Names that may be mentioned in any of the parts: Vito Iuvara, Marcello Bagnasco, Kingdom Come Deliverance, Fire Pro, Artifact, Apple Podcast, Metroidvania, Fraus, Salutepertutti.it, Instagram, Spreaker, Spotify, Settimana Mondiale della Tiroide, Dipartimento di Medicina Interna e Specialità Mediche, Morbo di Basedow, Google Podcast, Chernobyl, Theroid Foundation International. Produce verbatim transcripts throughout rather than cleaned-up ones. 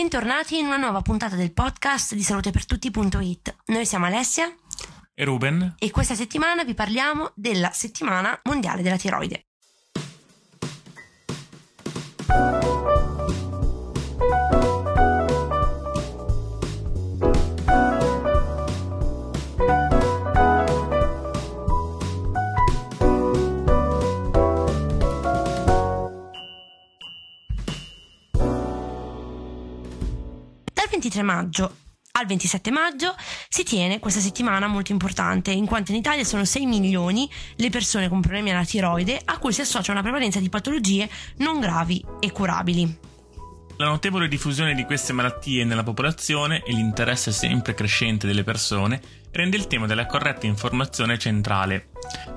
Bentornati in una nuova puntata del podcast di salute per tutti punto it. Noi siamo Alessia e Ruben e questa settimana vi parliamo della settimana mondiale della tiroide. ventitré maggio al ventisette maggio si tiene questa settimana molto importante, in quanto in Italia sono sei milioni le persone con problemi alla tiroide a cui si associa una prevalenza di patologie non gravi e curabili. La notevole diffusione di queste malattie nella popolazione e l'interesse sempre crescente delle persone rende il tema della corretta informazione centrale.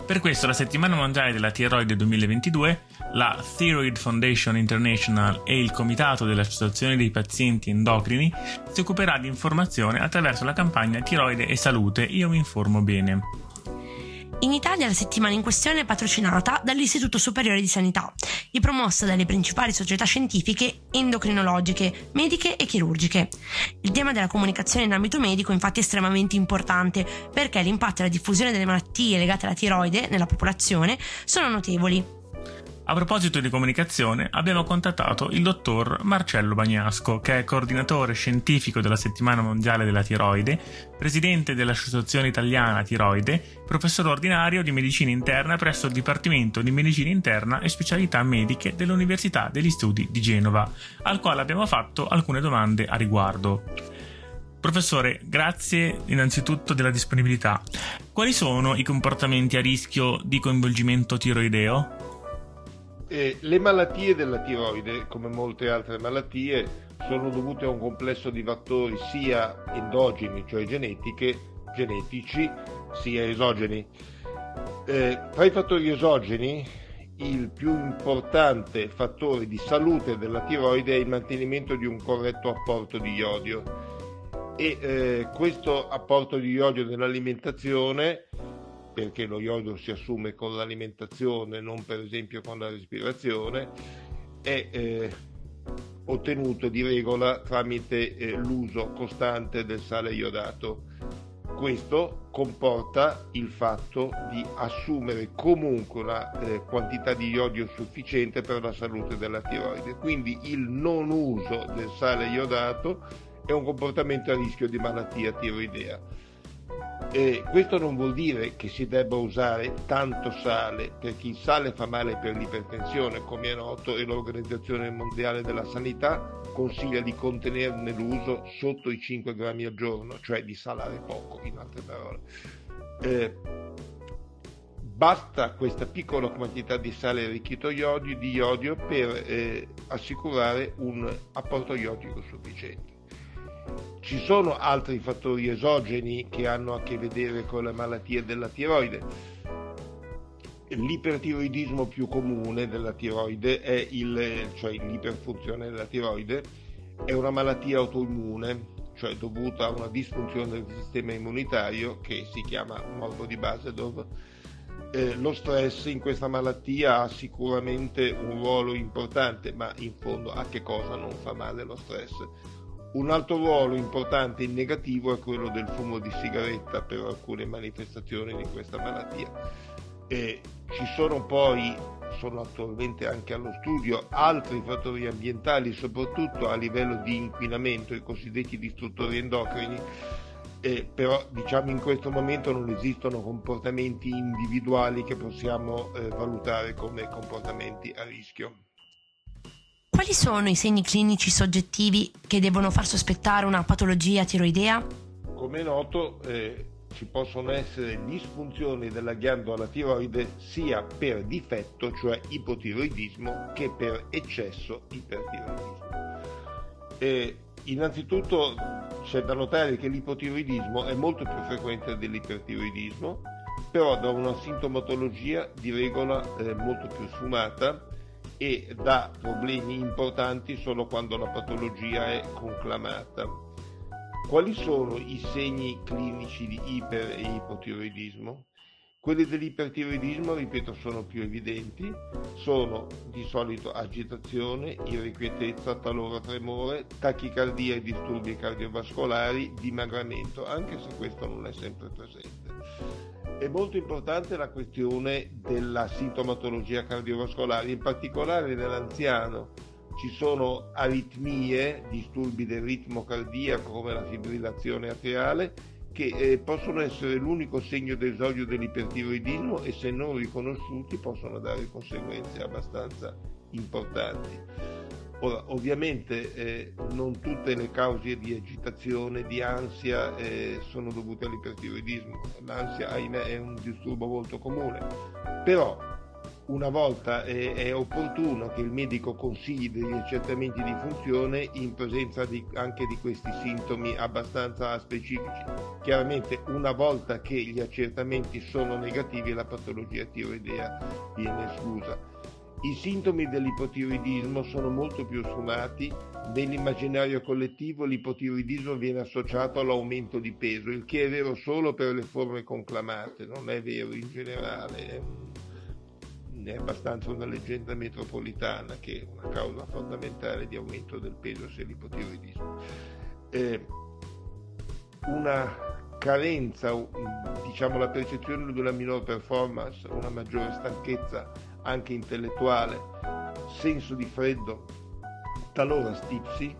Per questo la settimana mondiale della tiroide duemilaventidue, la Theroid Foundation International e il comitato dell'associazione dei pazienti endocrini si occuperà di informazione attraverso la campagna Tiroide e Salute, io mi informo bene. In Italia la settimana in questione è patrocinata dall'Istituto Superiore di Sanità e promossa dalle principali società scientifiche endocrinologiche, mediche e chirurgiche. Il tema della comunicazione in ambito medico infatti è estremamente importante perché l'impatto e la diffusione delle malattie legate alla tiroide nella popolazione sono notevoli. A proposito di comunicazione, abbiamo contattato il dottor Marcello Bagnasco, che è coordinatore scientifico della Settimana Mondiale della Tiroide, presidente dell'Associazione Italiana Tiroide, professore ordinario di medicina interna presso il Dipartimento di Medicina Interna e Specialità Mediche dell'Università degli Studi di Genova, al quale abbiamo fatto alcune domande a riguardo. Professore, grazie innanzitutto della disponibilità. Quali sono i comportamenti a rischio di coinvolgimento tiroideo? Eh, le malattie della tiroide, come molte altre malattie, sono dovute a un complesso di fattori sia endogeni, cioè genetiche, genetici, sia esogeni. Eh, tra i fattori esogeni, il più importante fattore di salute della tiroide è il mantenimento di un corretto apporto di iodio e eh, questo apporto di iodio nell'alimentazione, perché lo iodio si assume con l'alimentazione, non per esempio con la respirazione, è eh, ottenuto di regola tramite eh, l'uso costante del sale iodato. Questo comporta il fatto di assumere comunque una eh, quantità di iodio sufficiente per la salute della tiroide. Quindi il non uso del sale iodato è un comportamento a rischio di malattia tiroidea. Eh, questo non vuol dire che si debba usare tanto sale, perché il sale fa male per l'ipertensione, come è noto, e l'Organizzazione Mondiale della Sanità consiglia di contenerne l'uso sotto i cinque grammi al giorno, cioè di salare poco, in altre parole. Eh, basta questa piccola quantità di sale arricchito iodio, di iodio per eh, assicurare un apporto iodico sufficiente. Ci sono altri fattori esogeni che hanno a che vedere con la malattia della tiroide. L'ipertiroidismo più comune della tiroide, è il, cioè l'iperfunzione della tiroide, è una malattia autoimmune, cioè dovuta a una disfunzione del sistema immunitario che si chiama morbo di Basedow. Eh, lo stress in questa malattia ha sicuramente un ruolo importante, ma in fondo a che cosa non fa male lo stress? Un altro ruolo importante in negativo è quello del fumo di sigaretta per alcune manifestazioni di questa malattia. E ci sono poi, sono attualmente anche allo studio, altri fattori ambientali, soprattutto a livello di inquinamento, i cosiddetti distruttori endocrini, e però diciamo in questo momento non esistono comportamenti individuali che possiamo eh, valutare come comportamenti a rischio. Quali sono i segni clinici soggettivi che devono far sospettare una patologia tiroidea? Come è noto, eh, ci possono essere disfunzioni della ghiandola tiroide sia per difetto, cioè ipotiroidismo, che per eccesso ipertiroidismo. Eh, innanzitutto c'è da notare che l'ipotiroidismo è molto più frequente dell'ipertiroidismo, però da una sintomatologia di regola eh, molto più sfumata, e dà problemi importanti solo quando la patologia è conclamata. Quali sono i segni clinici di iper e ipotiroidismo? Quelli dell'ipertiroidismo, ripeto, sono più evidenti, sono di solito agitazione, irrequietezza, talora tremore, tachicardia e disturbi cardiovascolari, dimagramento, anche se questo non è sempre presente. È molto importante la questione della sintomatologia cardiovascolare, in particolare nell'anziano ci sono aritmie, disturbi del ritmo cardiaco come la fibrillazione atriale, che eh, possono essere l'unico segno d'esordio dell'ipertiroidismo e se non riconosciuti possono dare conseguenze abbastanza importanti. Ora, ovviamente eh, non tutte le cause di agitazione, di ansia eh, sono dovute all'ipertiroidismo, l'ansia ahimè è un disturbo molto comune, però una volta eh, è opportuno che il medico consigli degli accertamenti di funzione in presenza di, anche di questi sintomi abbastanza specifici. Chiaramente una volta che gli accertamenti sono negativi la patologia tiroidea viene esclusa. I sintomi dell'ipotiroidismo sono molto più sfumati, nell'immaginario collettivo l'ipotiroidismo viene associato all'aumento di peso, il che è vero solo per le forme conclamate, non è vero in generale, è, è abbastanza una leggenda metropolitana che è una causa fondamentale di aumento del peso sia l'ipotiroidismo. Eh, una carenza, diciamo la percezione di una minor performance, una maggiore stanchezza, anche intellettuale, senso di freddo, talora stipsi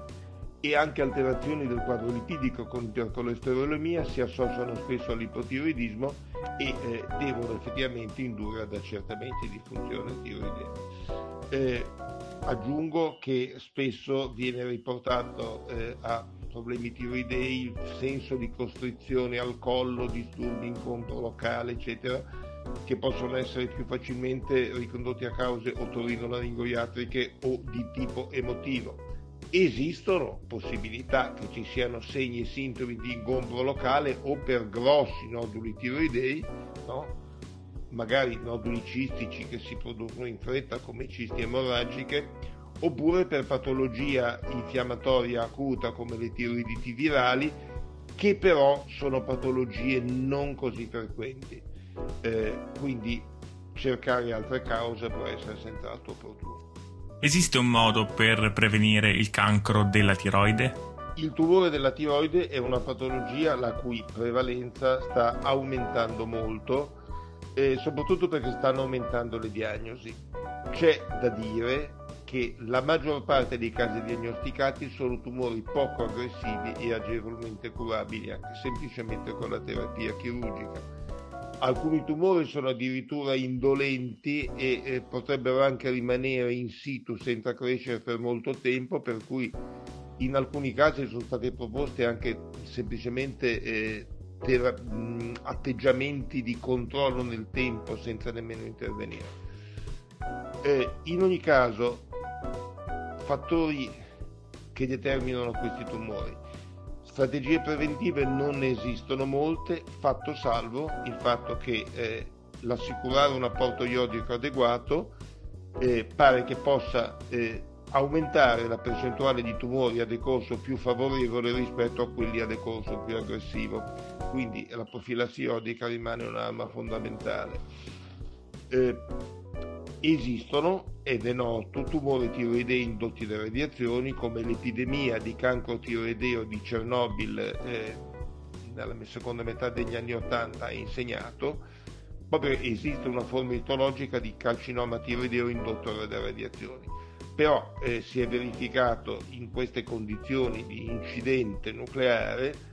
e anche alterazioni del quadro lipidico con ipercolesterolemia si associano spesso all'ipotiroidismo e eh, devono effettivamente indurre ad accertamenti di funzione tiroidea. Eh, aggiungo che spesso viene riportato eh, a problemi tiroidei il senso di costrizione al collo, disturbi in conto locale, eccetera, che possono essere più facilmente ricondotti a cause otorinolaringoiatriche o di tipo emotivo. Esistono possibilità che ci siano segni e sintomi di ingombro locale o per grossi noduli tiroidei, no? Magari noduli cistici che si producono in fretta come cisti emorragiche, oppure per patologia infiammatoria acuta come le tiroiditi virali, che però sono patologie non così frequenti. Eh, quindi cercare altre cause può essere senz'altro opportuno. Esiste un modo per prevenire il cancro della tiroide? Il tumore della tiroide è una patologia la cui prevalenza sta aumentando molto, eh, soprattutto perché stanno aumentando le diagnosi. C'è da dire che la maggior parte dei casi diagnosticati sono tumori poco aggressivi e agevolmente curabili anche semplicemente con la terapia chirurgica. Alcuni tumori sono addirittura indolenti e eh, potrebbero anche rimanere in situ senza crescere per molto tempo, per cui in alcuni casi sono state proposte anche semplicemente eh, tera- atteggiamenti di controllo nel tempo senza nemmeno intervenire. Eh, in ogni caso, fattori che determinano questi tumori. Strategie preventive non ne esistono molte, fatto salvo il fatto che eh, l'assicurare un apporto iodico adeguato eh, pare che possa eh, aumentare la percentuale di tumori a decorso più favorevole rispetto a quelli a decorso più aggressivo, quindi la profilassi iodica rimane un'arma fondamentale. Eh, Esistono, ed è noto, tumori tiroidei indotti da radiazioni come l'epidemia di cancro tiroideo di Chernobyl eh, nella seconda metà degli anni ottanta ha insegnato, proprio esiste una forma etologica di carcinoma tiroideo indotto da radiazioni, però eh, si è verificato in queste condizioni di incidente nucleare.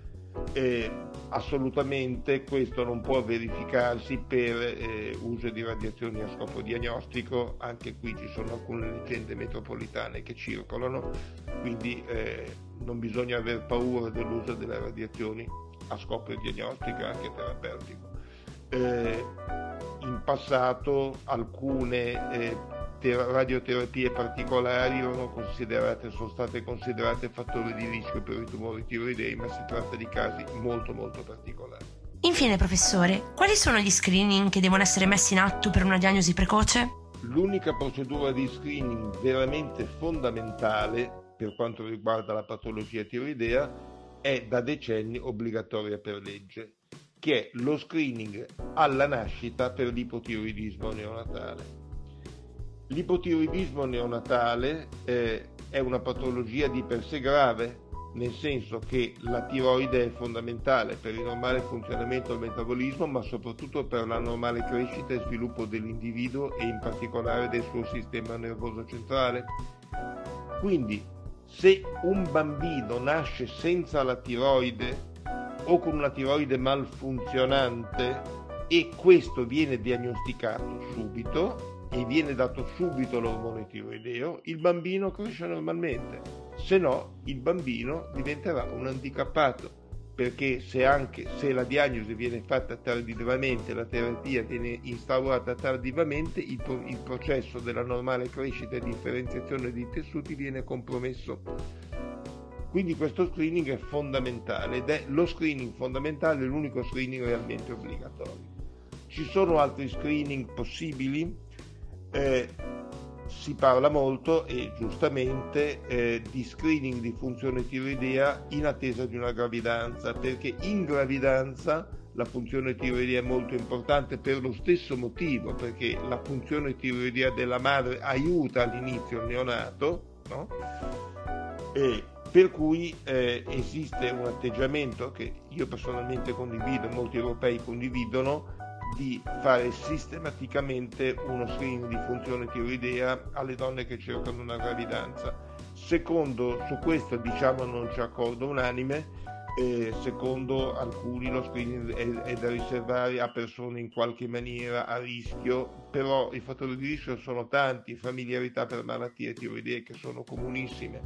Eh, assolutamente questo non può verificarsi per eh, uso di radiazioni a scopo diagnostico, anche qui ci sono alcune leggende metropolitane che circolano, quindi eh, non bisogna aver paura dell'uso delle radiazioni a scopo diagnostico e anche terapeutico. Eh, in passato alcune eh, ter- radioterapie particolari erano considerate, sono state considerate fattori di rischio per i tumori tiroidei, ma si tratta di casi molto molto particolari. Infine, professore, quali sono gli screening che devono essere messi in atto per una diagnosi precoce? L'unica procedura di screening veramente fondamentale per quanto riguarda la patologia tiroidea è da decenni obbligatoria per legge. che è lo screening alla nascita per l'ipotiroidismo neonatale. L'ipotiroidismo neonatale eh, è una patologia di per sé grave, nel senso che la tiroide è fondamentale per il normale funzionamento del metabolismo, ma soprattutto per la normale crescita e sviluppo dell'individuo e in particolare del suo sistema nervoso centrale. Quindi, se un bambino nasce senza la tiroide o con una tiroide malfunzionante e questo viene diagnosticato subito e viene dato subito l'ormone tiroideo, il bambino cresce normalmente, se no il bambino diventerà un handicappato, perché se anche se la diagnosi viene fatta tardivamente, la terapia viene instaurata tardivamente, il, pro- il processo della normale crescita e differenziazione dei tessuti viene compromesso. Quindi questo screening è fondamentale ed è lo screening fondamentale, l'unico screening realmente obbligatorio. Ci sono altri screening possibili? Eh, si parla molto e giustamente eh, di screening di funzione tiroidea in attesa di una gravidanza, perché in gravidanza la funzione tiroidea è molto importante per lo stesso motivo, perché la funzione tiroidea della madre aiuta all'inizio il neonato, no? E per cui eh, esiste un atteggiamento che io personalmente condivido, molti europei condividono, di fare sistematicamente uno screening di funzione tiroidea alle donne che cercano una gravidanza. Secondo, su questo diciamo non c'è accordo unanime, eh, secondo alcuni lo screening è, è da riservare a persone in qualche maniera a rischio, però i fattori di rischio sono tanti: familiarità per malattie tiroidee che sono comunissime,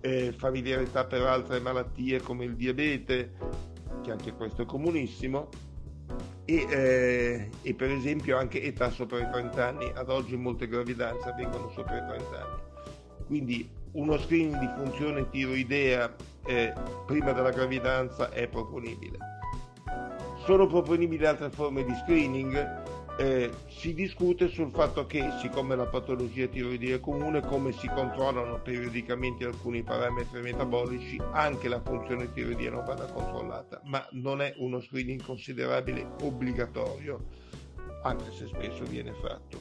eh, familiarità per altre malattie come il diabete, che anche questo è comunissimo, E, eh, e per esempio anche età sopra i trenta anni. Ad oggi molte gravidanze avvengono sopra i trenta anni, quindi uno screening di funzione tiroidea eh, prima della gravidanza è proponibile. Sono proponibili altre forme di screening. Eh, si discute sul fatto che, siccome la patologia tiroidea è comune, come si controllano periodicamente alcuni parametri metabolici, anche la funzione tiroidea non vada controllata, ma non è uno screening considerabile obbligatorio, anche se spesso viene fatto.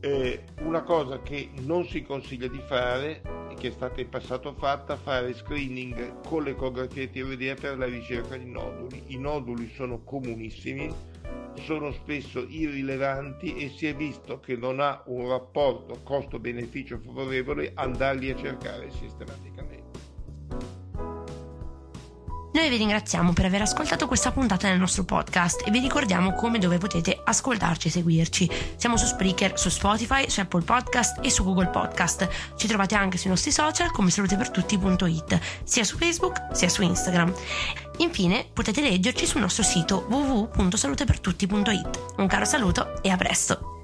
Eh, una cosa che non si consiglia di fare, e che è stata in passato fatta, fare screening con l'ecografia tiroidea per la ricerca di noduli. I noduli sono comunissimi, sono spesso irrilevanti e si è visto che non ha un rapporto costo-beneficio favorevole andarli a cercare sistematicamente. Noi vi ringraziamo per aver ascoltato questa puntata del nostro podcast e vi ricordiamo come e dove potete ascoltarci e seguirci. Siamo su Spreaker, su Spotify, su Apple Podcast e su Google Podcast. Ci trovate anche sui nostri social come salute per tutti punto it, sia su Facebook sia su Instagram. Infine potete leggerci sul nostro sito w w w punto salute per tutti punto it. Un caro saluto e a presto!